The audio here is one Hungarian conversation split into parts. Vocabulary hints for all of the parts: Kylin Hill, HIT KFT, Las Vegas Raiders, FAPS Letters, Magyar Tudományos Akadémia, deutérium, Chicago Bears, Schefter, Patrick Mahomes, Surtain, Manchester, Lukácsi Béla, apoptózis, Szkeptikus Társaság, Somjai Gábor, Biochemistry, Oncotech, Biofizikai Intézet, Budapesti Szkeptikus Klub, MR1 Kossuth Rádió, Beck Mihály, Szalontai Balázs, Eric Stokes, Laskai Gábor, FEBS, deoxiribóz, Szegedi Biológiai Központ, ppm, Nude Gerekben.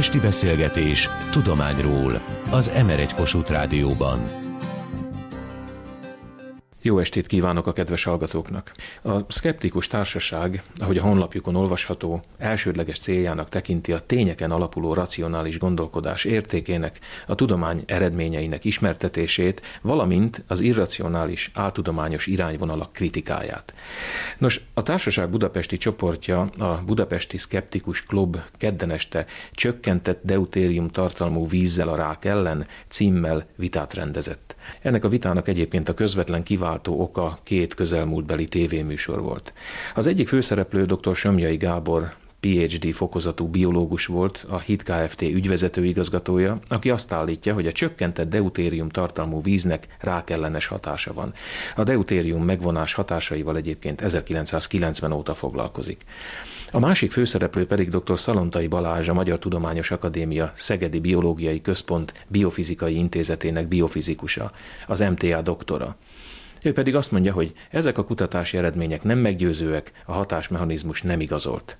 Esti beszélgetés tudományról az MR1 Kossuth Rádióban. Jó estét kívánok a kedves hallgatóknak! A Szkeptikus Társaság, ahogy a honlapjukon olvasható, elsődleges céljának tekinti a tényeken alapuló racionális gondolkodás értékének, a tudomány eredményeinek ismertetését, valamint az irracionális, áltudományos irányvonalak kritikáját. Nos, a Társaság budapesti csoportja, a Budapesti Szkeptikus Klub kedden este csökkentett deutérium tartalmú vízzel a rák ellen címmel vitát rendezett. Ennek a vitának egyébként a közvetlen kiváltó oka két közelmúltbeli tévéműsor volt. Az egyik főszereplő dr. Somjai Gábor, PhD fokozatú biológus volt, a HIT KFT ügyvezető igazgatója, aki azt állítja, hogy a csökkentett deutérium tartalmú víznek rákellenes hatása van. A deutérium megvonás hatásaival egyébként 1990 óta foglalkozik. A másik főszereplő pedig dr. Szalontai Balázs, a Magyar Tudományos Akadémia Szegedi Biológiai Központ Biofizikai Intézetének biofizikusa, az MTA doktora. Ő pedig azt mondja, hogy ezek a kutatási eredmények nem meggyőzőek, a hatásmechanizmus nem igazolt.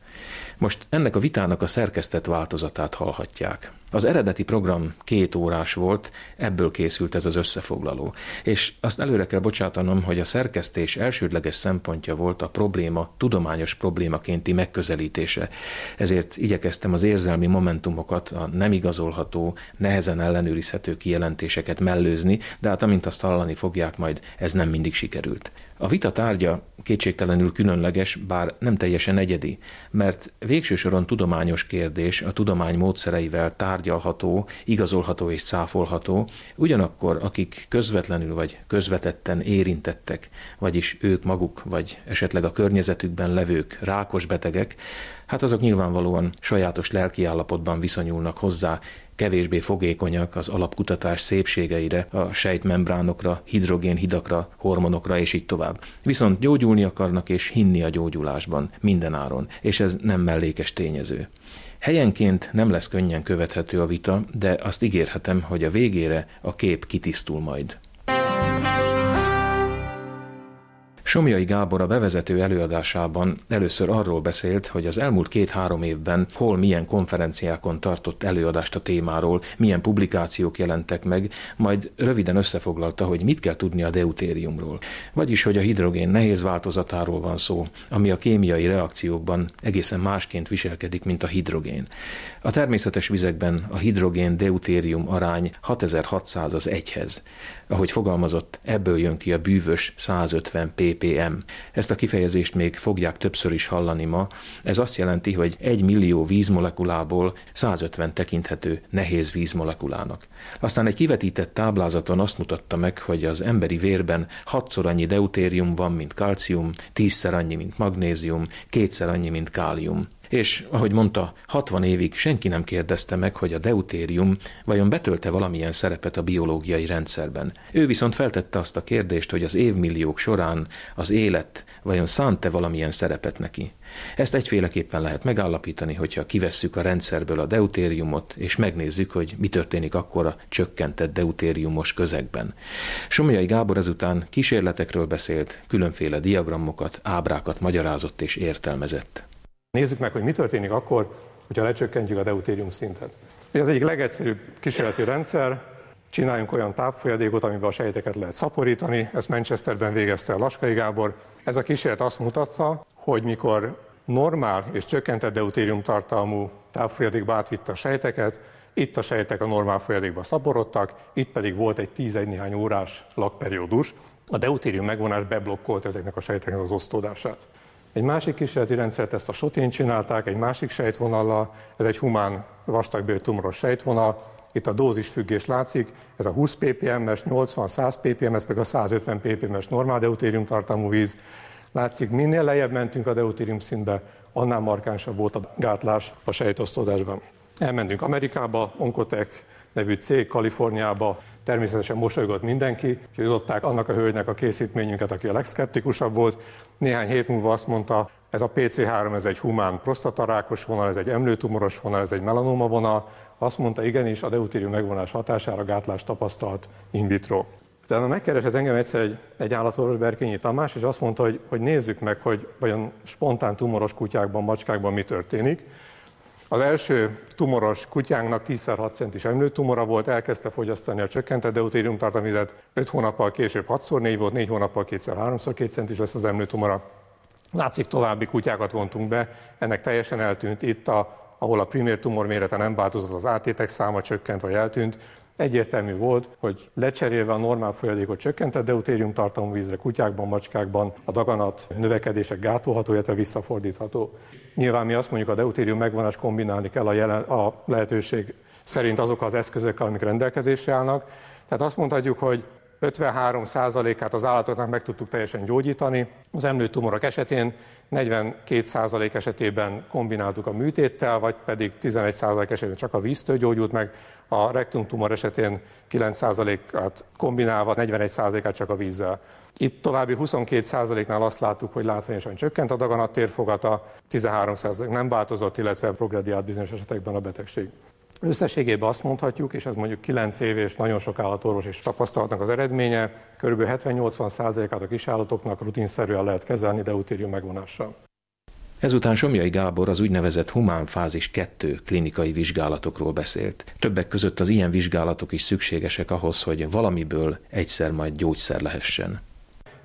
Most ennek a vitának a szerkesztett változatát hallhatják. Az eredeti program 2 órás volt, ebből készült ez az összefoglaló. És azt előre kell bocsátanom, hogy a szerkesztés elsődleges szempontja volt a probléma tudományos problémakénti megközelítése. Ezért igyekeztem az érzelmi momentumokat, a nem igazolható, nehezen ellenőrizhető kijelentéseket mellőzni, de hát amint azt hallani fogják majd, ez nem mindig sikerült. A vita tárgya kétségtelenül különleges, bár nem teljesen egyedi, mert végső soron tudományos kérdés, a tudomány módszereivel tárgyalható, igazolható és cáfolható, ugyanakkor akik közvetlenül vagy közvetetten érintettek, vagyis ők maguk, vagy esetleg a környezetükben levők rákos betegek, hát azok nyilvánvalóan sajátos lelkiállapotban viszonyulnak hozzá, kevésbé fogékonyak az alapkutatás szépségeire, a sejtmembránokra, hidrogénhidakra, hormonokra és így tovább. Viszont gyógyulni akarnak és hinni a gyógyulásban, mindenáron, és ez nem mellékes tényező. Helyenként nem lesz könnyen követhető a vita, de azt ígérhetem, hogy a végére a kép kitisztul majd. Somjai Gábor a bevezető előadásában először arról beszélt, hogy az elmúlt 2-3 évben hol milyen konferenciákon tartott előadást a témáról, milyen publikációk jelentek meg, majd röviden összefoglalta, hogy mit kell tudni a deutériumról. Vagyis, hogy a hidrogén nehéz változatáról van szó, ami a kémiai reakciókban egészen másként viselkedik, mint a hidrogén. A természetes vizekben a hidrogén-deutérium arány 6600 az 1-hez. Ahogy fogalmazott, ebből jön ki a bűvös 150 ppm. Ezt a kifejezést még fogják többször is hallani ma. Ez azt jelenti, hogy 1 millió vízmolekulából 150 tekinthető nehéz vízmolekulának. Aztán egy kivetített táblázaton azt mutatta meg, hogy az emberi vérben 6-szor annyi deutérium van, mint kalcium, 10-szer annyi, mint magnézium, 2-szer annyi, mint kálium. És, ahogy mondta, 60 évig senki nem kérdezte meg, hogy a deutérium vajon betölte valamilyen szerepet a biológiai rendszerben. Ő viszont feltette azt a kérdést, hogy az évmilliók során az élet vajon szánt-e valamilyen szerepet neki. Ezt egyféleképpen lehet megállapítani, hogyha kivesszük a rendszerből a deutériumot, és megnézzük, hogy mi történik akkor a csökkentett deutériumos közegben. Somjai Gábor ezután kísérletekről beszélt, különféle diagramokat, ábrákat magyarázott és értelmezett. Nézzük meg, hogy mi történik akkor, hogyha lecsökkentjük a deutérium szintet. Ez egyik legegyszerűbb kísérleti rendszer, csináljunk olyan távfolyadékot, amiben a sejteket lehet szaporítani, ezt Manchesterben végezte a Laskai Gábor. Ez a kísérlet azt mutatta, hogy mikor normál és csökkentett deutérium tartalmú távfolyadékba átvitte a sejteket, itt a sejtek a normál folyadékba szaporodtak, itt pedig volt egy 10-1 néhány órás lakperiódus. A deutérium megvonás beblokkolt ezeknek a sejteknek az osztódását. Egy másik kísérleti rendszert, ezt a sotén csinálták, egy másik sejtvonallal, ez egy humán vastagbőrű tumoros sejtvonal, itt a dózisfüggés látszik, ez a 20 ppm-es, 80-100 ppm, ez pedig a 150 ppm-es normál deutérium tartalmú víz. Látszik, minél lejjebb mentünk a deutérium szintbe, annál markánsabb volt a gátlás a sejtosztódásban. Elmentünk Amerikába, Oncotech nevű cég, Kaliforniába, természetesen mosolygott mindenki, úgyhogy adották annak a hölgynek a készítményünket, aki a legszkeptikusabb volt. Néhány hét múlva azt mondta, ez a PC3, ez egy humán prosztatarákos vonal, ez egy emlőtumoros vonal, ez egy melanoma vonal. Azt mondta, igenis, a deutérium megvonás hatására gátlást tapasztalt in vitro. Tehát megkeresett engem egyszer egy állatorvos, Berkényi Tamás, és azt mondta, hogy nézzük meg, hogy vajon spontán tumoros kutyákban, macskákban mi történik. Az első tumoros kutyánknak 10x6 centis emlőtumora volt, elkezdte fogyasztani a csökkentett deutérium tartalmizat, 5 hónappal később 6x4 volt, 4 hónappal 2x3x2 centis lesz az emlőtumora. Látszik, további kutyákat vontunk be, ennek teljesen eltűnt itt, ahol a primér tumor mérete nem változott, az átétek száma csökkent vagy eltűnt. Egyértelmű volt, hogy lecserélve a normál folyadékot csökkentett deutérium tartalmú vízre kutyákban, macskákban a daganat növekedések gátolható, illetve visszafordítható. Nyilván mi azt mondjuk, a deutérium megvonás kombinálni kell a lehetőség szerint azok az eszközökkel, amik rendelkezésre állnak. Tehát azt mondhatjuk, hogy 53%-át az állatoknak meg tudtuk teljesen gyógyítani. Az emlőtumorok esetén 42% esetében kombináltuk a műtéttel, vagy pedig 11% esetében csak a víztől gyógyult meg. A rektumtumor esetén 9%-át kombinálva, 41%-át csak a vízzel. Itt további 22%-nál azt láttuk, hogy látványosan csökkent a daganat térfogata, 13% nem változott, illetve progrediált bizonyos esetekben a betegség. Összességében azt mondhatjuk, és ez mondjuk 9 év és nagyon sok állatorvos is tapasztalatnak az eredménye, kb. 70-80%-át a kisállatoknak rutinszerűen lehet kezelni deutérium megvonással. Ezután Somjai Gábor az úgynevezett humán fázis 2 klinikai vizsgálatokról beszélt. Többek között az ilyen vizsgálatok is szükségesek ahhoz, hogy valamiből egyszer majd gyógyszer lehessen.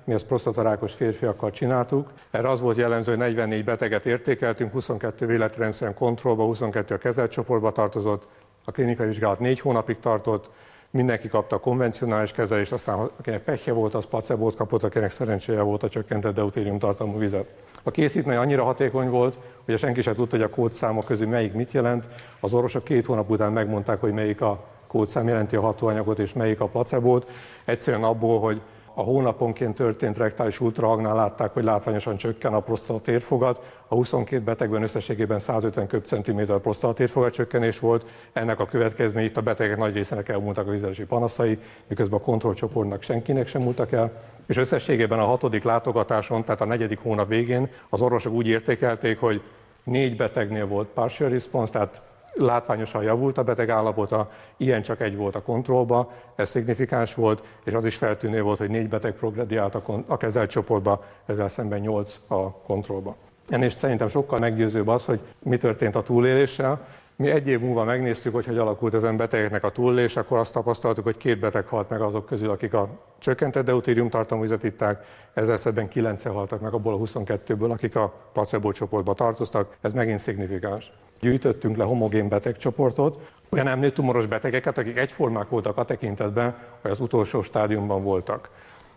Mi ezt prosztatarákos férfiakkal csináltuk. Erre az volt jellemző, hogy 44 beteget értékeltünk, 22 véletrendszeren kontrollba, 22 a kezelt csoportba tartozott, a klinikai vizsgálat 4 hónapig tartott, mindenki kapta konvencionális kezelést, aztán akinek pehje volt, az placebót kapott, akinek szerencséje volt, a csökkentett deutérium tartalmú vizet. A készítmény annyira hatékony volt, hogy senki sem tudta, hogy a kódszámok közül melyik mit jelent. Az orvosok 2 hónap után megmondták, hogy melyik a kódszám jelenti a hatóanyagot és melyik a placebót. Egyszerűen abból, hogy a hónaponként történt rektális ultrahangnál látták, hogy látványosan csökken a prosztatatérfogat. A 22 betegben összességében 150 köbcentiméter prosztatatérfogat csökkenés volt. Ennek a következmény itt a betegek nagy részének elmúltak a vizelési panaszai, miközben a kontrollcsoportnak senkinek sem múltak el. És összességében a 6. látogatáson, tehát a 4. hónap végén az orvosok úgy értékelték, hogy 4 betegnél volt partial response, tehát látványosan javult a beteg állapota, ilyen csak 1 volt a kontrollba, ez szignifikáns volt, és az is feltűnő volt, hogy 4 beteg progrediált a kezelt csoportba, ezzel szemben 8 a kontrollba. Ennél szerintem sokkal meggyőzőbb az, hogy mi történt a túléléssel. Mi 1 év múlva megnéztük, hogy hogy alakult ezen betegeknek a túlélés, akkor azt tapasztaltuk, hogy 2 beteg halt meg azok közül, akik a csökkentett deutérium tartalmú vizet itták, ezzel szemben 9-en haltak meg abból a 22-ből, akik a placebo csoportba tartoztak, ez megint szignifikáns. Gyűjtöttünk le homogén betegcsoportot, olyan emlőtumoros betegeket, akik egyformák voltak a tekintetben, hogy az utolsó stádiumban voltak.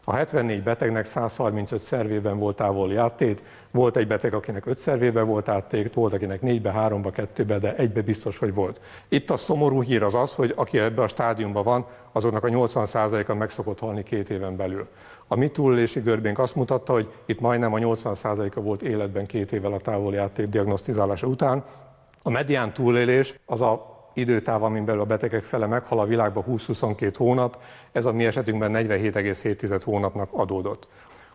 A 74 betegnek 135 szervében volt távoli áttét, volt egy beteg, akinek 5 szervében volt áttét, volt akinek 4-be, 3-ba, 2-be, de 1-be biztos, hogy volt. Itt a szomorú hír az az, hogy aki ebben a stádiumban van, azoknak a 80%-a meg szokott halni 2 éven belül. A mi túlélési görbénk azt mutatta, hogy itt majdnem a 80%-a volt életben 2 évvel a távoli áttét diagnosztizálása után. A medián túlélés az a időtáv, amin belül a betegek fele meghal a világban, 20-22 hónap, ez a mi esetünkben 47,7 hónapnak adódott.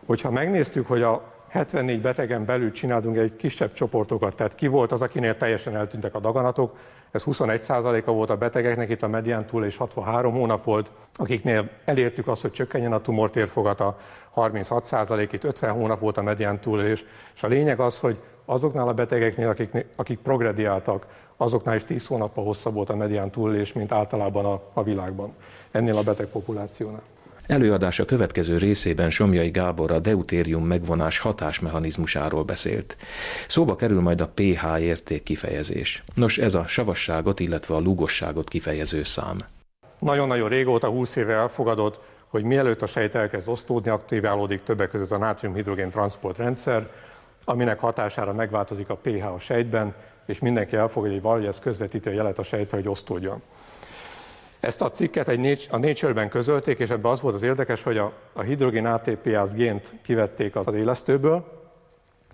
Hogyha megnéztük, hogy a 74 betegen belül csinálunk egy kisebb csoportokat, tehát ki volt az, akinél teljesen eltűntek a daganatok, ez 21%-a volt a betegeknek, itt a medián túlélés 63 hónap volt, akiknél elértük azt, hogy csökkenjen a tumor térfogata, 36%, itt 50 hónap volt a medián túlélés, és a lényeg az, hogy azoknál a betegeknél, akik progrediáltak, azoknál is 10 hónappal hosszabb volt a medián túlélés, mint általában a világban, ennél a beteg populációnál. Előadása következő részében Somjai Gábor a deutérium megvonás hatásmechanizmusáról beszélt. Szóba kerül majd a pH érték kifejezés. Nos, ez a savasságot, illetve a lúgosságot kifejező szám. Nagyon-nagyon régóta, 20 éve elfogadott, hogy mielőtt a sejt elkezd osztódni, aktiválódik többek között a nátrium-hidrogén transportrendszer, aminek hatására megváltozik a pH a sejtben, és mindenki elfogadja, hogy valahogy ez közvetíti a jelet a sejtre, hogy osztódjon. Ezt a cikket a Nature-ben közölték, és ebben az volt az érdekes, hogy a hidrogén ATPáz gént kivették az élesztőből,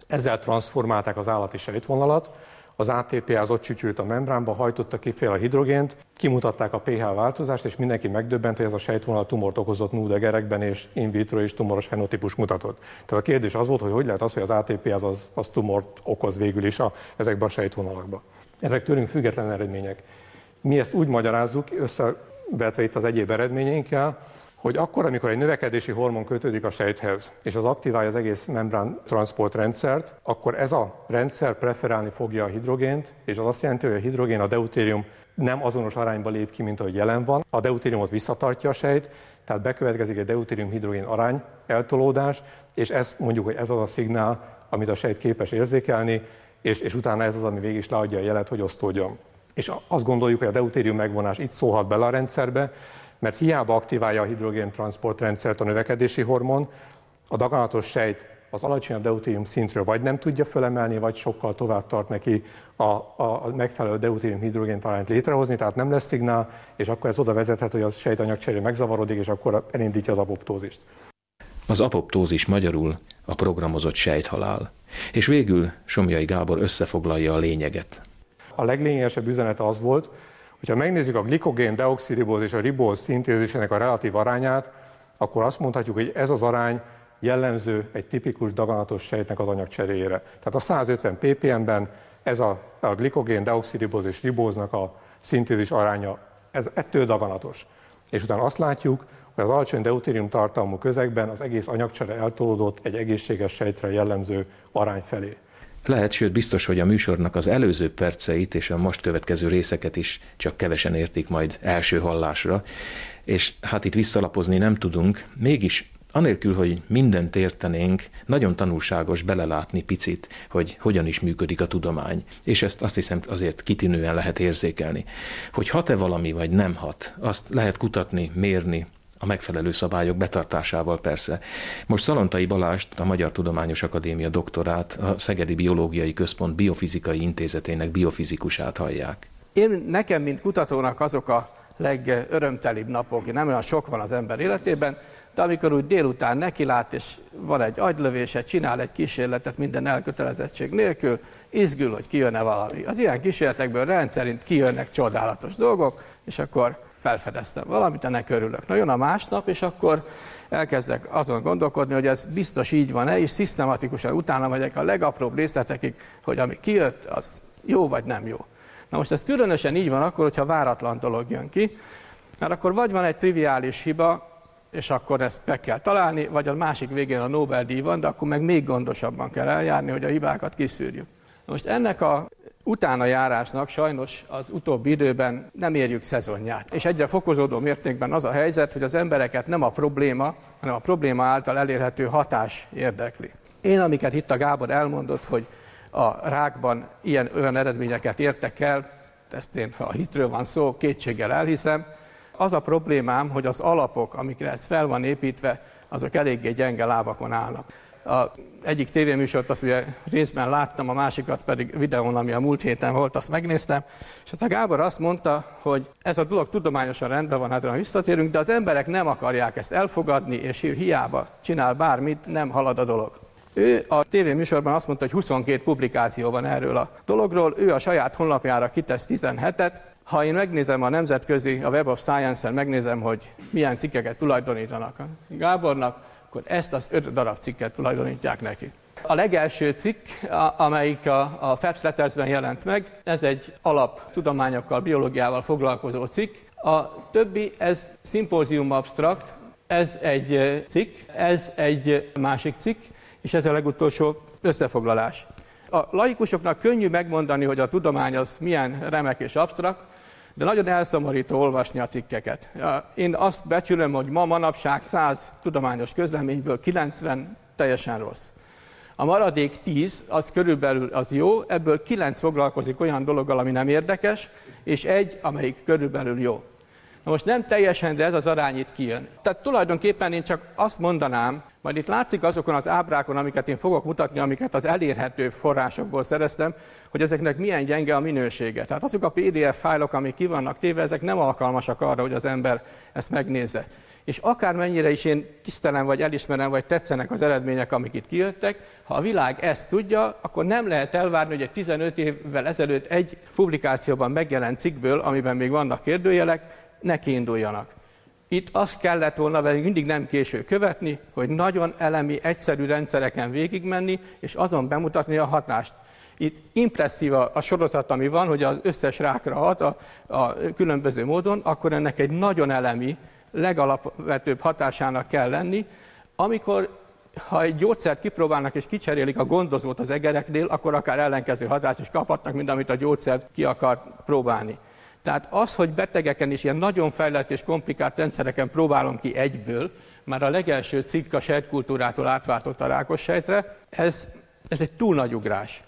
ezzel transformálták az állati sejtvonalat, az ATPáz ott csücsült a membránba, hajtotta kifél a hidrogént, kimutatták a pH változást, és mindenki megdöbbent, hogy ez a sejtvonal tumort okozott Nude Gerekben, és in vitro is tumoros fenotípus mutatott. Tehát a kérdés az volt, hogy lehet az, hogy az ATPáz az tumort okoz végül is ezekben a sejtvonalakban. Ezek tőlünk független eredmények. Mi ezt úgy magyarázzuk, összevetve itt az egyéb eredményeinkkel, hogy akkor, amikor egy növekedési hormon kötődik a sejthez, és az aktiválja az egész membrán transportrendszert, akkor ez a rendszer preferálni fogja a hidrogént, és az azt jelenti, hogy a hidrogén a deutérium nem azonos arányba lép ki, mint ahogy jelen van. A deutériumot visszatartja a sejt, tehát bekövetkezik egy deutérium-hidrogén arány eltolódás, és ez mondjuk, hogy ez az a szignál, amit a sejt képes érzékelni, és utána ez az, ami végig is leadja a jelet, hogy osztódjon. És azt gondoljuk, hogy a deutérium megvonás itt szólhat bele a rendszerbe, mert hiába aktiválja a hidrogéntransportrendszert a növekedési hormon, a daganatos sejt az alacsonyabb deutérium szintről vagy nem tudja fölemelni, vagy sokkal tovább tart neki a megfelelő deutérium-hidrogént arányt létrehozni, tehát nem lesz szignál, és akkor ez oda vezethet, hogy a sejtanyagcseré megzavarodik, és akkor elindítja az apoptózist. Az apoptózis magyarul a programozott sejthalál. És végül Somjai Gábor összefoglalja a lényeget. A leglényegesebb üzenete az volt, hogyha megnézzük a glikogén-deoxiribóz és a ribóz szintézisének a relatív arányát, akkor azt mondhatjuk, hogy ez az arány jellemző egy tipikus daganatos sejtnek az anyagcseréjére. Tehát a 150 ppm-ben ez a glikogén-deoxiribóz és ribóznak a szintézis aránya, ez ettől daganatos. És utána azt látjuk, hogy az alacsony deutérium tartalmú közegben az egész anyagcsere eltolódott egy egészséges sejtre jellemző arány felé. Lehet, sőt biztos, hogy a műsornak az előző perceit és a most következő részeket is csak kevesen értik majd első hallásra, és hát itt visszalapozni nem tudunk, mégis anélkül, hogy mindent értenénk, nagyon tanulságos belelátni picit, hogy hogyan is működik a tudomány, és ezt azt hiszem azért kitűnően lehet érzékelni. Hogy hat-e valami, vagy nem hat, azt lehet kutatni, mérni, a megfelelő szabályok betartásával persze. Most Szalontai Balást, a Magyar Tudományos Akadémia doktorát, a Szegedi Biológiai Központ Biofizikai Intézetének biofizikusát hallják. Nekem, mint kutatónak azok a legörömtelibb napok, nem olyan sok van az ember életében, de amikor úgy délután nekilát, és van egy agylövése, csinál egy kísérletet minden elkötelezettség nélkül, izgül, hogy kijön-e valami. Az ilyen kísérletekből rendszerint kijönnek csodálatos dolgok, és akkor felfedeztem valamit, ennek örülök. Na jön a másnap, és akkor elkezdek azon gondolkodni, hogy ez biztos így van-e, és szisztematikusan utána megyek a legapróbb részletekig, hogy ami kijött, az jó vagy nem jó. Na most ez különösen így van akkor, hogyha váratlan dolog jön ki, mert akkor vagy van egy triviális hiba, és akkor ezt meg kell találni, vagy a másik végén a Nobel-díj van, de akkor meg még gondosabban kell eljárni, hogy a hibákat kiszűrjük. Most ennek a utánajárásnak sajnos az utóbbi időben nem érjük szezonját. És egyre fokozódó mértékben az a helyzet, hogy az embereket nem a probléma, hanem a probléma által elérhető hatás érdekli. Én, amiket itt a Gábor elmondott, hogy a rákban ilyen olyan eredményeket értek el, ezt én, ha a hitről van szó, kétséggel elhiszem. Az a problémám, hogy az alapok, amikre ez fel van építve, azok eléggé gyenge lábakon állnak. A egyik tévéműsort azt ugye részben láttam, a másikat pedig videón, ami a múlt héten volt, azt megnéztem. És hát a Gábor azt mondta, hogy ez a dolog tudományosan rendben van, hát visszatérünk, de az emberek nem akarják ezt elfogadni, és hiába csinál bármit, nem halad a dolog. Ő a tévéműsorban azt mondta, hogy 22 publikáció van erről a dologról, ő a saját honlapjára kitesz 17-et. Ha én megnézem a nemzetközi, a Web of Science-en megnézem, hogy milyen cikkeket tulajdonítanak a Gábornak, akkor ezt az 5 darab cikket tulajdonítják neki. A legelső cikk, amelyik a FAPS Lettersben jelent meg, ez egy alaptudományokkal, biológiával foglalkozó cikk. A többi, ez szimpózium abstrakt, ez egy cikk, ez egy másik cikk, és ez a legutolsó összefoglalás. A laikusoknak könnyű megmondani, hogy a tudomány az milyen remek és abstrakt, de nagyon elszomorító olvasni a cikkeket. Én azt becsülöm, hogy ma manapság 100 tudományos közleményből 90 teljesen rossz. A maradék 10, az körülbelül az jó, ebből 9 foglalkozik olyan dologgal, ami nem érdekes, és egy, amelyik körülbelül jó. Na most nem teljesen, de ez az arány itt kijön. Tehát tulajdonképpen én csak azt mondanám, majd itt látszik azokon az ábrákon, amiket én fogok mutatni, amiket az elérhető forrásokból szereztem, hogy ezeknek milyen gyenge a minősége. Tehát azok a PDF fájlok, amik ki vannak téve, ezek nem alkalmasak arra, hogy az ember ezt megnézze. És akármennyire is én tisztelem, vagy elismerem, vagy tetszenek az eredmények, amik itt kijöttek, ha a világ ezt tudja, akkor nem lehet elvárni, hogy egy 15 évvel ezelőtt egy publikációban megjelent cikkből, amiben még vannak kérdőjelek, ne kiinduljanak. Itt azt kellett volna, mert mindig nem késő követni, hogy nagyon elemi, egyszerű rendszereken végigmenni, és azon bemutatni a hatást. Itt impresszív a sorozat, ami van, hogy az összes rákra hat a különböző módon, akkor ennek egy nagyon elemi, legalapvetőbb hatásának kell lenni. Amikor, ha egy gyógyszert kipróbálnak és kicserélik a gondozót az egereknél, akkor akár ellenkező hatást is kaphatnak, mint amit a gyógyszer ki akar próbálni. Tehát az, hogy betegeken is ilyen nagyon fejlett és komplikált rendszereken próbálom ki egyből, már a legelső cikk a sejtkultúrától átváltott a rákossejtre, ez egy túl nagy ugrás.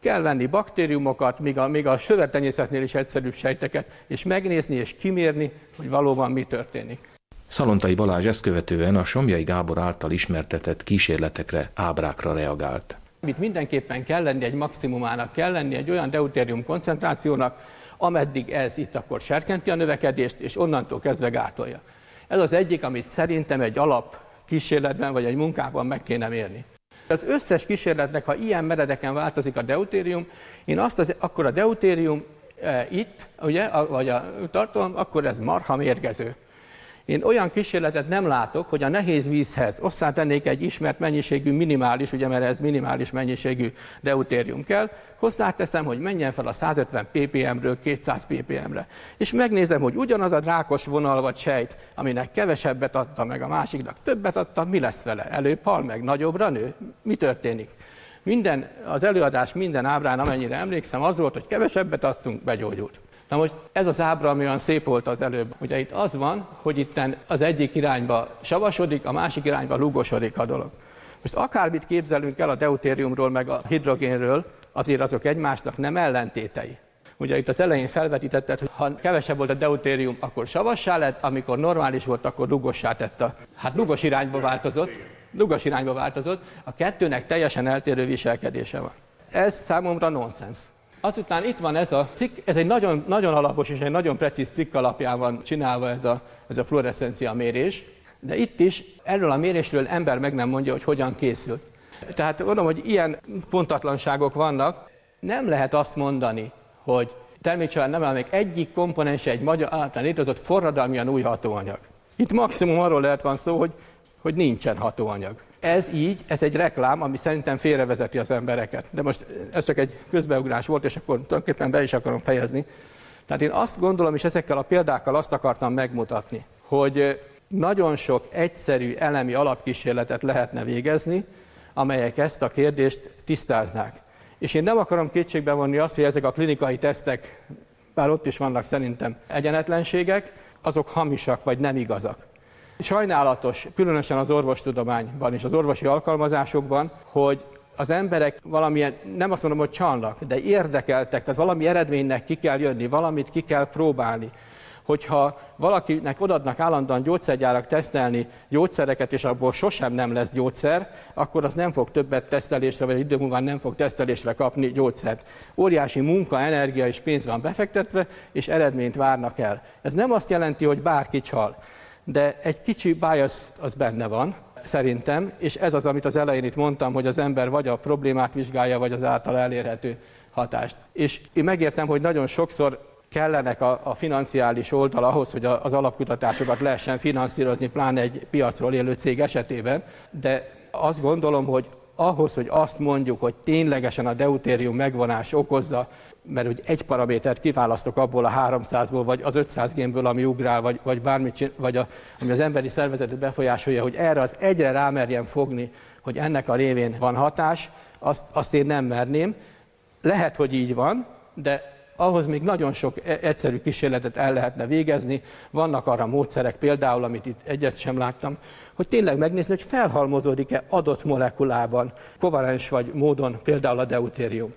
Kell venni baktériumokat, még a sövetenyészetnél is egyszerűbb sejteket, és megnézni és kimérni, hogy valóban mi történik. Szalontai Balázs ezt követően a Somjai Gábor által ismertetett kísérletekre, ábrákra reagált. Itt mindenképpen kell lenni, egy maximumának kell lenni, egy olyan deutérium koncentrációnak, ameddig ez itt akkor serkenti a növekedést, és onnantól kezdve gátolja. Ez az egyik, amit szerintem egy alap kísérletben vagy egy munkában meg kéne mérni. Az összes kísérletnek, ha ilyen meredeken változik a deutérium, akkor a deutérium itt, ugye, vagy a tartalom, akkor ez marha mérgező. Én olyan kísérletet nem látok, hogy a nehéz vízhez hozzátennék egy ismert mennyiségű minimális, ugye, mert ez minimális mennyiségű deutérium kell, hozzáteszem, hogy menjen fel a 150 ppm-ről 200 ppm-re. És megnézem, hogy ugyanaz a rákos vonal vagy sejt, aminek kevesebbet adta meg a másiknak, többet adta, mi lesz vele? Előbb hal meg, nagyobbra nő? Mi történik? Az előadás minden ábrán, amennyire emlékszem, az volt, hogy kevesebbet adtunk, begyógyult. Na most ez az ábra, ami olyan szép volt az előbb. Ugye itt az van, hogy itten az egyik irányba savasodik, a másik irányba lúgosodik a dolog. Most akármit képzelünk el a deutériumról, meg a hidrogénről, azért azok egymásnak nem ellentétei. Ugye itt az elején felvetítetted, hogy ha kevesebb volt a deutérium, akkor savassá lett, amikor normális volt, akkor lúgossá tett a... Hát lúgos irányba változott, a kettőnek teljesen eltérő viselkedése van. Ez számomra nonsens. Azután itt van ez a cikk, ez egy nagyon, nagyon alapos és egy nagyon precíz cikk alapján van csinálva ez a fluoreszcencia mérés, de itt is erről a mérésről ember meg nem mondja, hogy hogyan készült. Tehát mondom, hogy ilyen pontatlanságok vannak, nem lehet azt mondani, hogy termékcsalád nem áll még egyik komponense egy magyar általán létrehozott forradalmian új hatóanyag. Itt maximum arról van szó, hogy nincsen hatóanyag. Ez egy reklám, ami szerintem félrevezeti az embereket. De most ez csak egy közbeugrás volt, és akkor tulajdonképpen be is akarom fejezni. Tehát én azt gondolom, és ezekkel a példákkal azt akartam megmutatni, hogy nagyon sok egyszerű elemi alapkísérletet lehetne végezni, amelyek ezt a kérdést tisztáznák. És én nem akarom kétségbe vonni azt, hogy ezek a klinikai tesztek, bár ott is vannak szerintem egyenetlenségek, azok hamisak vagy nem igazak. Sajnálatos, különösen az orvostudományban és az orvosi alkalmazásokban, hogy az emberek valamilyen, nem azt mondom, hogy csalnak, de érdekeltek, tehát valami eredménynek ki kell jönni, valamit ki kell próbálni. Hogyha valakinek odaadnak állandóan gyógyszergyárak tesztelni gyógyszereket, és abból sosem nem lesz gyógyszer, akkor az nem fog többet tesztelésre, vagy idő múlva nem fog tesztelésre kapni gyógyszert. Óriási munka, energia és pénz van befektetve, és eredményt várnak el. Ez nem azt jelenti, hogy bárki csal. De egy kicsi bias az benne van, szerintem, és ez az, amit az elején itt mondtam, hogy az ember vagy a problémát vizsgálja, vagy az által elérhető hatást. És én megértem, hogy nagyon sokszor kellenek a financiális oldal ahhoz, hogy az alapkutatásokat lehessen finanszírozni, pláne egy piacról élő cég esetében, de azt gondolom, hogy ahhoz, hogy azt mondjuk, hogy ténylegesen a deutérium megvonás okozza, mert hogy egy paramétert kiválasztok abból a 300-ból, vagy az 500 génből, ami ugrál, vagy bármit, vagy ami az emberi szervezetet befolyásolja, hogy erre az egyre rámerjen fogni, hogy ennek a révén van hatás, azt én nem merném. Lehet, hogy így van, de ahhoz még nagyon sok egyszerű kísérletet el lehetne végezni. Vannak arra módszerek például, amit itt egyet sem láttam, hogy tényleg megnézni, hogy felhalmozódik-e adott molekulában, kovalens vagy módon például a deutérium.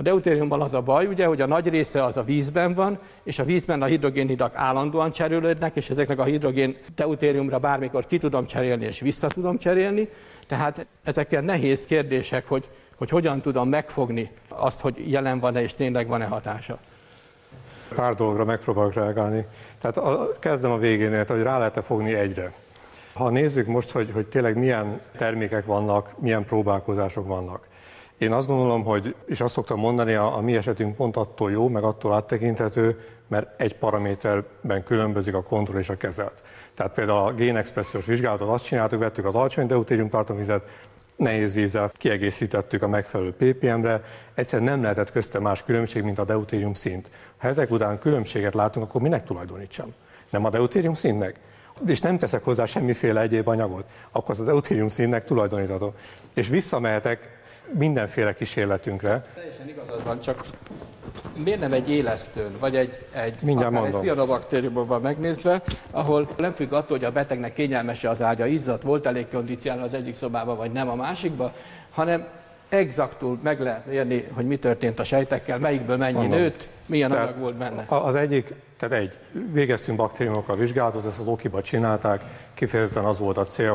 A deutériumban az a baj, ugye, hogy a nagy része az a vízben van, és a vízben a hidrogénhidak állandóan cserélődnek, és ezeknek a hidrogén deutériumra bármikor ki tudom cserélni, és vissza tudom cserélni. Tehát ezekkel nehéz kérdések, hogy hogyan tudom megfogni azt, hogy jelen van-e és tényleg van-e hatása. Pár dologra megpróbálok reagálni. Tehát kezdem a végénél, hogy rá lehet-e fogni egyre. Ha nézzük most, hogy tényleg milyen termékek vannak, milyen próbálkozások vannak. Én azt gondolom, hogy, és azt szoktam mondani, a mi esetünk pont attól jó, meg attól áttekinthető, mert egy paraméterben különbözik a kontroll és a kezelt. Tehát például a génexpressziós vizsgálatot azt csináltuk, vettük az alacsony deutérium tartalomvizet, nehéz vízzel kiegészítettük a megfelelő ppm-re, egyszerűen nem lehetett közte más különbség, mint a deutérium szint. Ha ezek után különbséget látunk, akkor minek tulajdonítsam? Nem a deutérium szintnek? és nem teszek hozzá semmiféle egyéb anyagot, akkor az eutérium színnek tulajdonítható. És visszamehetek mindenféle kísérletünkre. Teljesen igazad van, csak miért nem egy élesztőn, vagy egy cianobaktériumban megnézve, ahol nem függ attól, hogy a betegnek kényelmes-e az ágya, izzadt, volt elég kondicionálva az egyik szobában, vagy nem a másikban, hanem exaktul meg lehet mérni, hogy mi történt a sejtekkel, melyikből mennyi nőtt, milyen adag volt benne. Végeztünk baktériumokkal vizsgálatot, ezt az okiba csinálták, kifejezetten az volt a cél,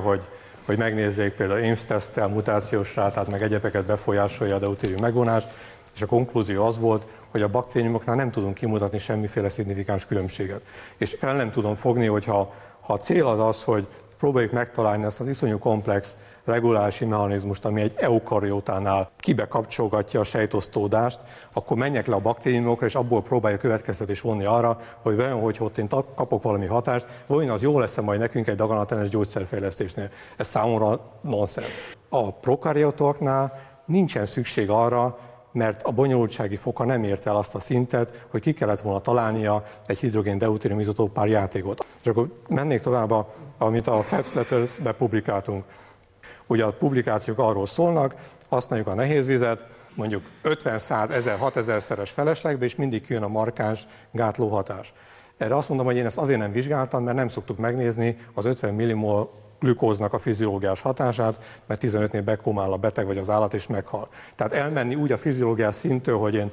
hogy megnézzék például IMSZ-teszttel, mutációs rátát, meg egyebeket befolyásolja a deutérium megvonást, és a konklúzió az volt, hogy a baktériumoknál nem tudunk kimutatni semmiféle szignifikáns különbséget. És el nem tudom fogni, hogy ha a cél az az, hogy próbáljuk megtalálni ezt az iszonyú komplex regulálási mechanizmust, ami egy eukariótánál kibekapcsolgatja a sejtosztódást, akkor menjek le a baktériumokra, és abból próbálja következtetés vonni arra, hogy vajon, hogyha ott én kapok valami hatást, vajon az jó lesz majd nekünk egy daganatenes gyógyszerfejlesztésnél. Ez számomra nonsens. A prokariótoknál nincsen szükség arra, mert a bonyolultsági foka nem ért el azt a szintet, hogy ki kellett volna találnia egy hidrogén-deutérium izotóppár játékot. És akkor mennék tovább, amit a FAPS Letters-be publikáltunk. Ugye a publikációk arról szólnak, használjuk a nehézvizet, mondjuk 50, 100, 1000, 6000-szeres feleslegbe, és mindig kijön a markáns gátlóhatás. Erre azt mondom, hogy én ezt azért nem vizsgáltam, mert nem szoktuk megnézni az 50 millimol glükóznak a fiziológiás hatását, mert 15-nél bekomál a beteg vagy az állat és meghal. Tehát elmenni úgy a fiziológiás szintől, hogy én...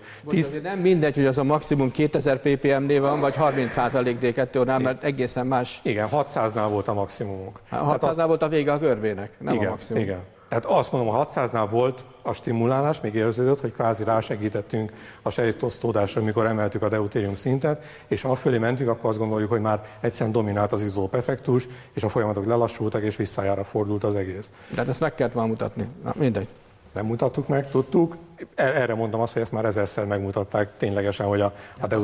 Nem mindegy, hogy az a maximum 2000 ppm-nél van, vagy 30%-D2-nál, mert egészen más... Igen, 600-nál volt a maximumunk. 600-nál volt a vége a görbének, nem a maximum. Igen. Tehát azt mondom, a 600-nál volt a stimulálás, még érződött, hogy kvázi rásegítettünk a sejtosztódásra, amikor emeltük a deutérium szintet, és afölé mentünk, akkor azt gondoljuk, hogy már egyszerűen dominált az izolóp effektus, és a folyamatok lelassultak, és visszájára fordult az egész. Tehát ezt meg kellett volna mutatni. Na, mindegy. Nem mutattuk meg, tudtuk. Erre mondom azt, hogy ezt már 1000-szer megmutatták ténylegesen, hogy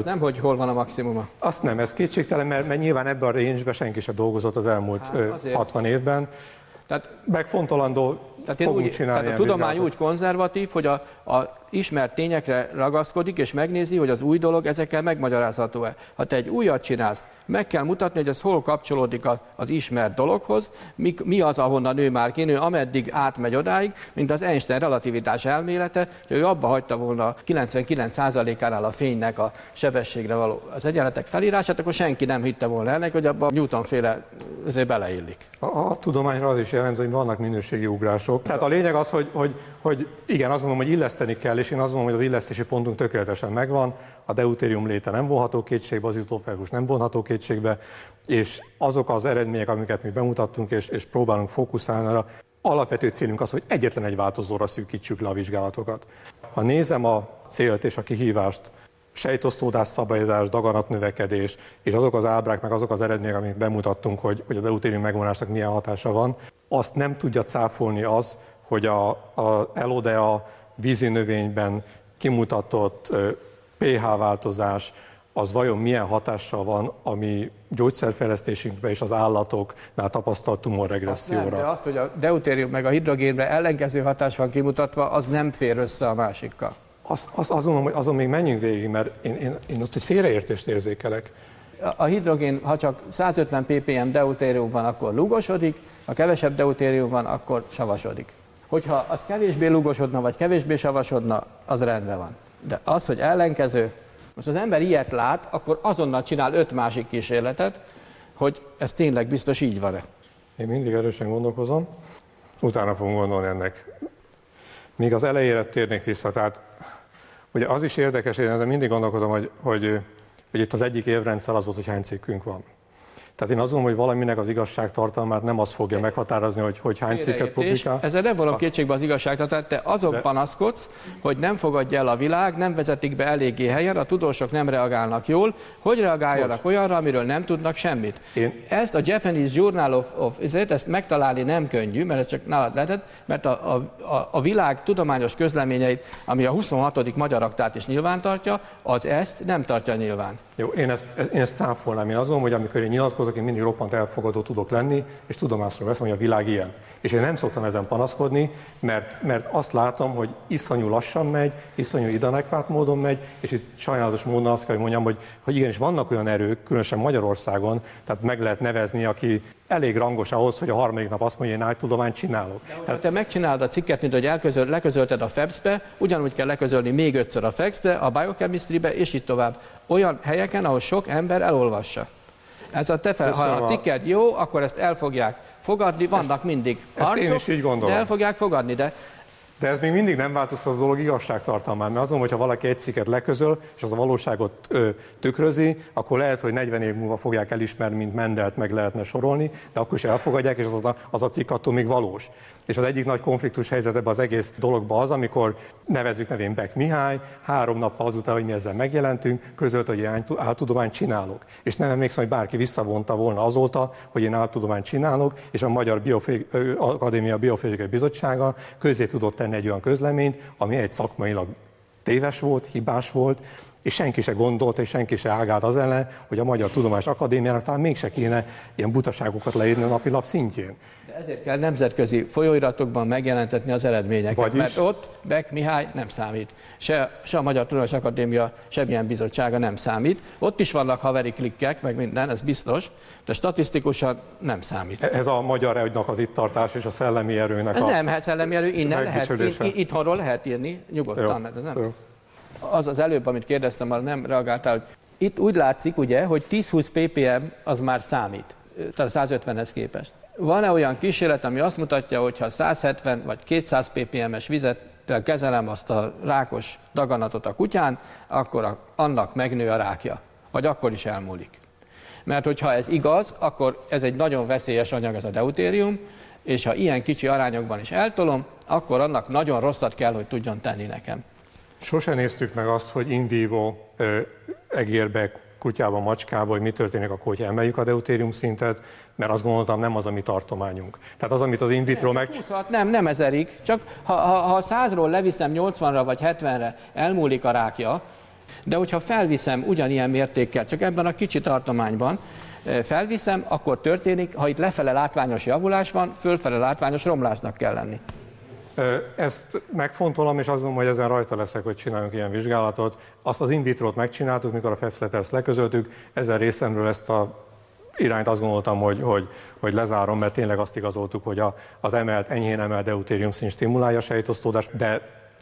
nem, hogy hol van a maximuma. Azt nem, ez kétségtelen, mert nyilván ebben a range-ben senki sem dolgozott az elmúlt 60 évben. Tehát megfontolandó, fogunk csinálni. Tehát a tudomány úgy konzervatív, hogy a ismert tényekre ragaszkodik, és megnézi, hogy az új dolog ezekkel megmagyarázható-e. Ha te egy újat csinálsz, meg kell mutatni, hogy ez hol kapcsolódik az ismert dologhoz, mi az, ahonnan ő már kinő, ameddig átmegy odáig, mint az Einstein relativitás elmélete, hogy ő abba hagyta volna 99%-ánál a fénynek a sebességre való az egyenletek felírását, akkor senki nem hitte volna ennek, hogy abba Newton-féle beleillik. A tudományra az is jellemző, hogy vannak minőségi ugrások. Tehát a lényeg az, hogy igen, azt mondom, hogy illeszteni kell, és én azt mondom, hogy az illesztési pontunk tökéletesen megvan, a deutérium léte nem vonható kétségbe, az izotófágus nem vonható kétségbe, és azok az eredmények, amiket mi bemutattunk, és próbálunk fókuszálni arra, alapvető célunk az, hogy egyetlen egy változóra szűkítsük le a vizsgálatokat. Ha nézem a célt és a kihívást, sejtosztódás, szabályozás, daganatnövekedés, és azok az ábrák, meg azok az eredmények, amit bemutattunk, hogy a deutérium megvonásnak milyen hatása van, azt nem tudja cáfolni az, hogy a elodea vízi növényben kimutatott pH változás, az vajon milyen hatással van a mi gyógyszerfejlesztésünkben és az állatoknál tapasztalt tumorregresszióra? Az, hogy a deutérium meg a hidrogénre ellenkező hatás van kimutatva, az nem fér össze a másikkal. Azt gondolom, hogy azon még menjünk végig, mert én ott egy félreértést érzékelek. A hidrogén, ha csak 150 ppm deutérium van, akkor lugosodik, ha kevesebb deutérium van, akkor savasodik. Hogyha az kevésbé lugosodna, vagy kevésbé savasodna, az rendben van. De az, hogy ellenkező, most az ember ilyet lát, akkor azonnal csinál 5 másik kísérletet, hogy ez tényleg biztos így van-e. Én mindig erősen gondolkozom, utána fogunk gondolni ennek. Még az elejére térnék vissza, tehát ugye az is érdekes, én mindig gondolkodom, hogy itt az egyik évrendszer az volt, hogy hány cikkünk van. Tehát én azt gondolom, hogy valaminek az igazságtartalmát nem az fogja meghatározni, hogy hány cikket publikál. Ezzel nem vonom kétségbe az igazságtartalmát, te azon panaszkodsz, hogy nem fogadja el a világ, nem vezetik be eléggé helyen, a tudósok nem reagálnak jól, hogy reagáljanak olyanra, amiről nem tudnak semmit. Ezt a Japanese Journal ezt megtalálni nem könnyű, mert ez csak nálad lehetett, mert a világ tudományos közleményeit, ami a 26. Magyar Aktát is nyilván tartja, az ezt nem tartja nyilván. Jó, én ezt cáfolnám, én azt gondolom, hogy amikor én nyilatkozom, az, aki mindig roppant elfogadó tudok lenni, és tudomásra veszem, hogy a világ ilyen. És én nem szoktam ezen panaszkodni, mert azt látom, hogy iszonyú lassan megy, iszonyú inadekvát módon megy, és itt sajnálatos módon azt kell, hogy mondjam, hogy igenis vannak olyan erők, különösen Magyarországon, tehát meg lehet nevezni, aki elég rangos ahhoz, hogy a harmadik nap azt mondja, hogy én nagy tudományt csinálok. De tehát te megcsinálod a cikket, mint hogy leközölted a FEBS-be, ugyanúgy kell leközölni még 5-ször a FEBS-be, a Biochemistry-be, és így tovább. Olyan helyeken, ahol sok ember elolvassa. Ez a ha a cikked jó, akkor ezt el fogják fogadni, vannak mindig harcok, ezt én is így gondolom. De el fogják fogadni, de ez még mindig nem változtat a dolog igazságtartalmán, mert azon, hogyha valaki egy cikket leközöl, és az a valóságot tükrözi, akkor lehet, hogy 40 év múlva fogják elismerni, mint Mendelt meg lehetne sorolni, de akkor is elfogadják, és az a cikk attól még valós. És az egyik nagy konfliktus helyzet ebben az egész dologban az, amikor nevezzük nevén Beck Mihály, 3 nappal azután, hogy mi ezzel megjelentünk, közölt, hogy én áltudományt csinálok. És nem emlékszem, hogy bárki visszavonta volna azóta, hogy én áltudományt csinálok, és a Magyar Akadémia Biofizikai Bizottsága közé tudott tenni egy olyan közleményt, ami egy szakmailag téves volt, hibás volt, és senki se gondolta, és senki se ágált az ellen, hogy a Magyar Tudományos Akadémiának talán mégse kéne ilyen butaságokat leírni a napilap szintjén. De ezért kell nemzetközi folyóiratokban megjelentetni az eredményeket, vagyis... mert ott Beck Mihály nem számít. Se a Magyar Tudományos Akadémia semmilyen bizottsága nem számít. Ott is vannak haveri klikkek, meg minden, ez biztos, de statisztikusan nem számít. Ez a magyar egynak az ittartás és a szellemi erőnek ez a... Ez nem szellemi erő, innen lehet, itthonról lehet írni, nyugodtan, mert ez nem... Jó. Az az előbb, amit kérdeztem, arra nem reagáltál, hogy itt úgy látszik, ugye, hogy 10-20 ppm az már számít, tehát 150-hez képest. Van-e olyan kísérlet, ami azt mutatja, hogy ha 170 vagy 200 ppm-es vizet kezelem azt a rákos daganatot a kutyán, akkor annak megnő a rákja, vagy akkor is elmúlik. Mert hogyha ez igaz, akkor ez egy nagyon veszélyes anyag, ez a deutérium, és ha ilyen kicsi arányokban is eltolom, akkor annak nagyon rosszat kell, hogy tudjon tenni nekem. Sose néztük meg azt, hogy in vivo egérbe, kutyába, macskába, hogy mi történik akkor, hogyha emeljük a deutérium szintet, mert azt gondoltam, nem az a mi tartományunk. Tehát az, amit az in vitro meg... 26, nem 1000-ig, csak ha 100-ról leviszem 80-ra vagy 70-re, elmúlik a rákja, de hogyha felviszem ugyanilyen mértékkel, csak ebben a kicsi tartományban felviszem, akkor történik, ha itt lefele látványos javulás van, fölfele látványos romlásnak kell lenni. Ezt megfontolom, és azt mondom, hogy ezen rajta leszek, hogy csináljunk ilyen vizsgálatot. Azt az in vitrót megcsináltuk, mikor a FAPS Letters leközöltük. Ezen részemről ezt a irányt azt gondoltam, hogy lezárom, mert tényleg azt igazoltuk, hogy az enyhén emelt deutérium szint stimulálja a sejtosztódást. De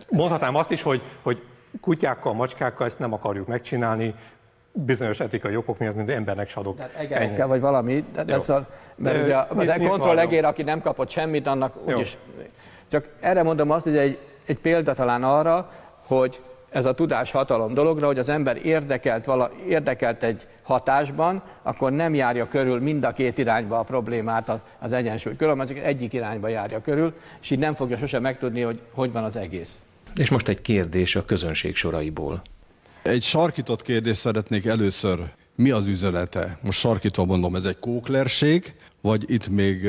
mondhatnám azt is, hogy kutyákkal, macskákkal ezt nem akarjuk megcsinálni, bizonyos etikai okok miatt, mint embernek se adok. Tehát egerekkel vagy valami, mert ugye a kontrollegér, aki nem kapott semmit, annak úgyis... Csak erre mondom azt, hogy egy példa talán arra, hogy ez a tudáshatalom dologra, hogy az ember érdekelt egy hatásban, akkor nem járja körül mind a két irányba a problémát az egyensúly körül, az egyik irányba járja körül, és így nem fogja sosem megtudni, hogy van az egész. És most egy kérdés a közönség soraiból. Egy sarkított kérdést szeretnék először. Mi az üzenete? Most sarkítva mondom, ez egy kóklerség, vagy itt még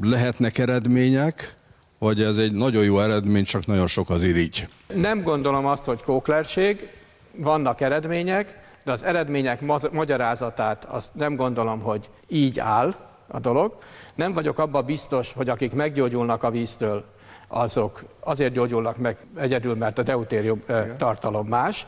lehetnek eredmények, vagy ez egy nagyon jó eredmény, csak nagyon sok az irigy? Nem gondolom azt, hogy kóklerség, vannak eredmények, de az eredmények magyarázatát azt nem gondolom, hogy így áll a dolog. Nem vagyok abban biztos, hogy akik meggyógyulnak a víztől, azok azért gyógyulnak meg egyedül, mert a deutérium tartalom más.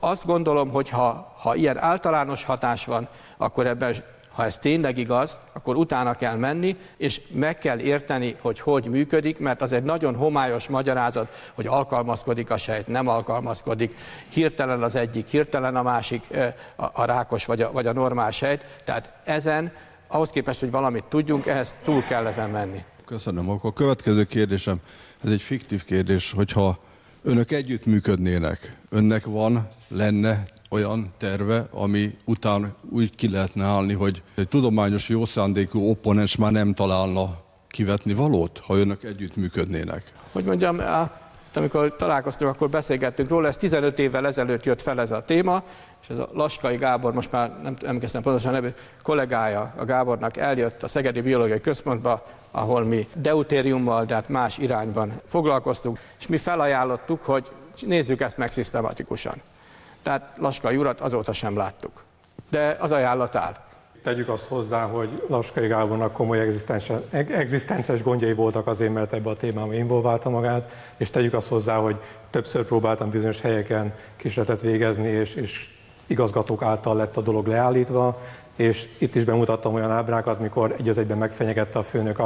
Azt gondolom, hogy ha ilyen általános hatás van, akkor ebben... Ha ez tényleg igaz, akkor utána kell menni, és meg kell érteni, hogy működik, mert az egy nagyon homályos magyarázat, hogy alkalmazkodik a sejt, nem alkalmazkodik, hirtelen az egyik, hirtelen a másik, a rákos vagy a normál sejt. Tehát ezen, ahhoz képest, hogy valamit tudjunk, ehhez túl kell ezen menni. Köszönöm. Akkor a következő kérdésem, ez egy fiktív kérdés, hogyha önök együttműködnének, önnek lenne olyan terve, ami után úgy ki lehetne állni, hogy egy tudományos jószándékú opponens már nem találna kivetni valót, ha önök együttműködnének? Hogy mondjam, amikor találkoztunk, akkor beszélgettünk róla, ez 15 évvel ezelőtt jött fel ez a téma, és ez a Laskai Gábor, most már nem emlékszem pontosan a nevét, kollégája a Gábornak eljött a Szegedi Biológiai Központba, ahol mi deutériummal, tehát más irányban foglalkoztunk, és mi felajánlottuk, hogy nézzük ezt meg szisztematikusan. Tehát Laskai urat azóta sem láttuk. De az ajánlat áll. Tegyük azt hozzá, hogy Laskai Gábornak komoly egzisztenciális gondjai voltak azért, mert ebbe a témába involválta magát, és tegyük azt hozzá, hogy többször próbáltam bizonyos helyeken kísérletet végezni, és igazgatók által lett a dolog leállítva, és itt is bemutattam olyan ábrákat, mikor egy az egyben megfenyegette a főnök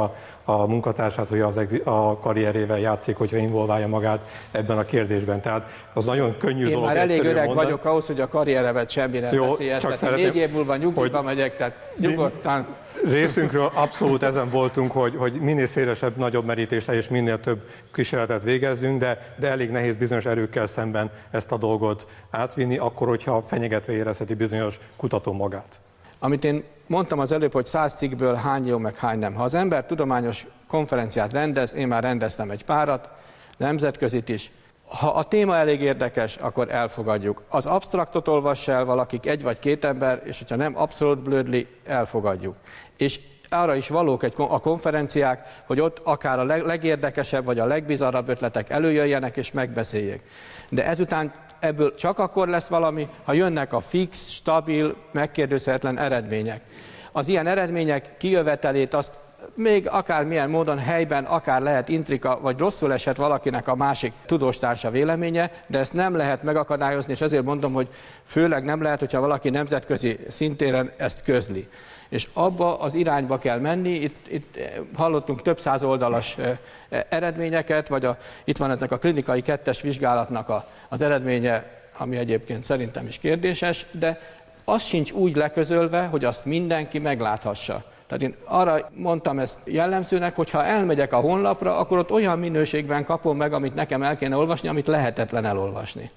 a munkatársát, hogy az a karrierével játszik, hogyha involválja magát ebben a kérdésben. Tehát az nagyon könnyű dolog. Én már elég öreg vagyok ahhoz, hogy a karrieremet semmire veszélyezteti. 4 év múlva nyugdíjba megyek, tehát nyugodtan. Részünkről abszolút ezen voltunk, hogy minél szélesebb, nagyobb merítésre és minél több kísérletet végezzünk, de elég nehéz bizonyos erőkkel szemben ezt a dolgot átvinni, akkor, hogyha fenyegetve érezheti bizonyos kutató magát. Amit én mondtam az előbb, hogy 100 cikkből hány jó, meg hány nem. Ha az ember tudományos konferenciát rendez, én már rendeztem egy párat, nemzetközit is. Ha a téma elég érdekes, akkor elfogadjuk. Az absztraktot olvassa el valakik, 1 vagy 2 ember, és hogyha nem abszolút blödli, elfogadjuk. És arra is valók a konferenciák, hogy ott akár a legérdekesebb, vagy a legbizarrabb ötletek előjöjjenek, és megbeszéljék. De ezután ebből csak akkor lesz valami, ha jönnek a fix, stabil, megkérdőzhetetlen eredmények. Az ilyen eredmények kijövetelét azt még akármilyen módon helyben, akár lehet intrika, vagy rosszul esett valakinek a másik tudóstársa véleménye, de ezt nem lehet megakadályozni, és ezért mondom, hogy főleg nem lehet, hogyha valaki nemzetközi szintéren ezt közli. És abba az irányba kell menni, itt hallottunk több száz oldalas eredményeket, vagy itt van ezek a klinikai 2-es vizsgálatnak az eredménye, ami egyébként szerintem is kérdéses, de az sincs úgy leközölve, hogy azt mindenki megláthassa. Tehát én arra mondtam ezt jellemzőnek, hogy ha elmegyek a honlapra, akkor ott olyan minőségben kapom meg, amit nekem el kéne olvasni, amit lehetetlen elolvasni.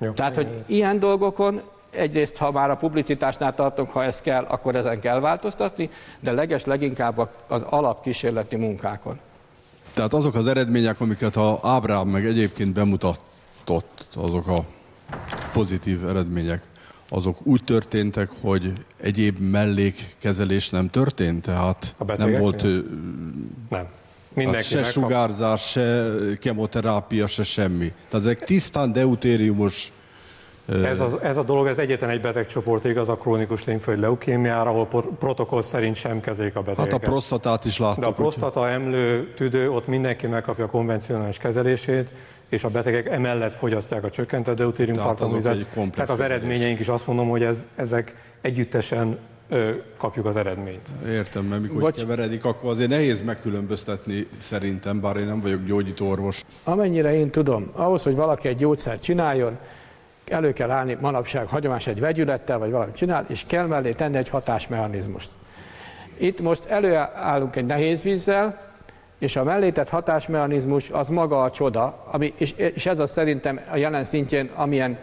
Jó, tehát, hogy ilyen dolgokon egyrészt, ha már a publicitásnál tartunk, ha ez kell, akkor ezen kell változtatni, de leginkább az alapkísérleti munkákon. Tehát azok az eredmények, amiket a ábrám meg egyébként bemutatott, azok a pozitív eredmények, azok úgy történtek, hogy egyéb mellékkezelés nem történt? Tehát nem volt nem. Hát se sugárzás, se kemoterápia, se semmi. Tehát ezek tisztán deutériumos. Ez a dolog, ez egyetlen egy betegcsoport igaz, a krónikus limföld leukémiára, ahol protokoll szerint sem kezelik a betegeket. Hát a prosztatát is láttuk. De a prosztata, emlő, tüdő, ott mindenki megkapja a konvencionális kezelését, és a betegek emellett fogyasztják a csökkentett deutérium tartalmazat. Tehát az eredményeink is azt mondom, hogy ezek együttesen kapjuk az eredményt. Értem, mert mikor keveredik, akkor azért nehéz megkülönböztetni szerintem, bár én nem vagyok gyógyítóorvos. Amennyire én tudom, ahhoz, hogy valaki egy gyógyszert csináljon, elő kell állni manapság hagyományos egy vegyülettel, vagy valamit csinál, és kell mellé tenni egy hatásmechanizmust. Itt most előállunk egy nehéz vízzel, és a mellétett hatásmechanizmus az maga a csoda, és ez az szerintem a jelen szintjén, amilyen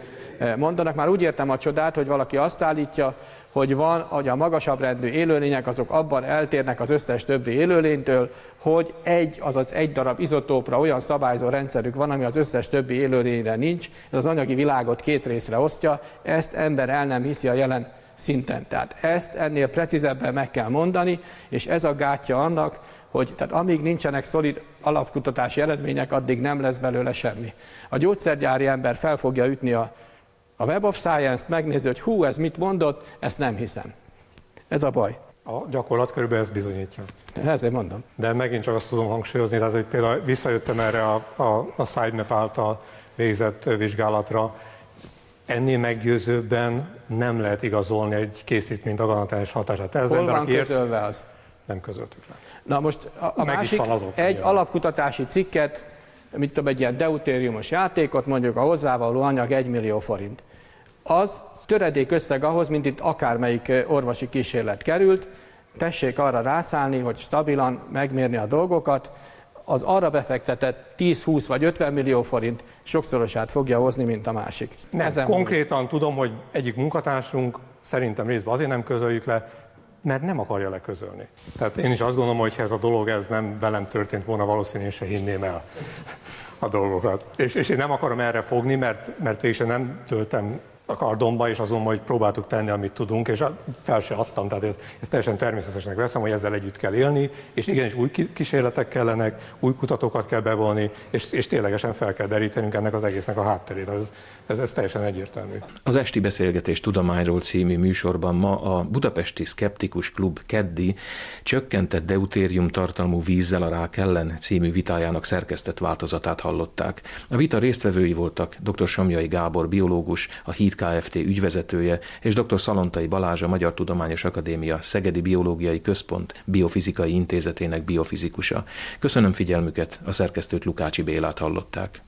mondanak, már úgy értem a csodát, hogy valaki azt állítja, hogy hogy a magasabb rendű élőlények azok abban eltérnek az összes többi élőlénytől, hogy egy darab izotópra olyan szabályzó rendszerük van, ami az összes többi élőlényre nincs, ez az anyagi világot 2 részre osztja, ezt ember el nem hiszi a jelen szinten. Tehát ezt ennél precízebben meg kell mondani, és ez a gátja annak, hogy tehát amíg nincsenek szolid alapkutatási eredmények, addig nem lesz belőle semmi. A gyógyszergyári ember fel fogja ütni a Web of Science-t, megnézi, hogy hú, ez mit mondott, ezt nem hiszem. Ez a baj. A gyakorlat körülbelül ezt bizonyítja. Ezért mondom. De megint csak azt tudom hangsúlyozni, tehát, hogy például visszajöttem erre a SideMap által végzett vizsgálatra. Ennél meggyőzőbben nem lehet igazolni egy készítmény daganatális hatását. Ez hol van közölve az? Nem közöltük le. Na most a másik egy alapkutatási cikket, mit tudom, egy ilyen deutériumos játékot, mondjuk a hozzávaló anyag 1 millió forint. Az töredék összeg ahhoz, mint itt akármelyik orvosi kísérlet került, tessék arra rászállni, hogy stabilan megmérni a dolgokat, az arra befektetett 10-20 vagy 50 millió forint sokszorosát fogja hozni, mint a másik. Nem, konkrétan tudom, hogy egyik munkatársunk, szerintem részben azért nem közöljük le, mert nem akarja leközölni. Tehát én is azt gondolom, hogy ha ez a dolog ez nem velem történt volna, valószínűleg se hinném el a dolgokat. És én nem akarom erre fogni, mert végül nem töltem a kardomba, és azon majd próbáltuk tenni, amit tudunk, és fel se adtam, tehát ezt teljesen természetesnek veszem, hogy ezzel együtt kell élni, és igenis új kísérletek kellenek, új kutatókat kell bevonni, és ténylegesen fel kell derítenünk ennek az egésznek a hátterét, ez teljesen egyértelmű. Az Esti Beszélgetés Tudományról című műsorban ma a Budapesti Szkeptikus Klub keddi csökkentett deutérium tartalmú vízzel a rák ellen című vitájának szerkesztett változatát hallották. A vita résztvevői voltak dr. Somjai Gábor biológus, a HIT KFT ügyvezetője, és dr. Szalontai Balázs, a Magyar Tudományos Akadémia Szegedi Biológiai Központ Biofizikai Intézetének biofizikusa. Köszönöm figyelmüket, a szerkesztőt, Lukácsi Bélát hallották.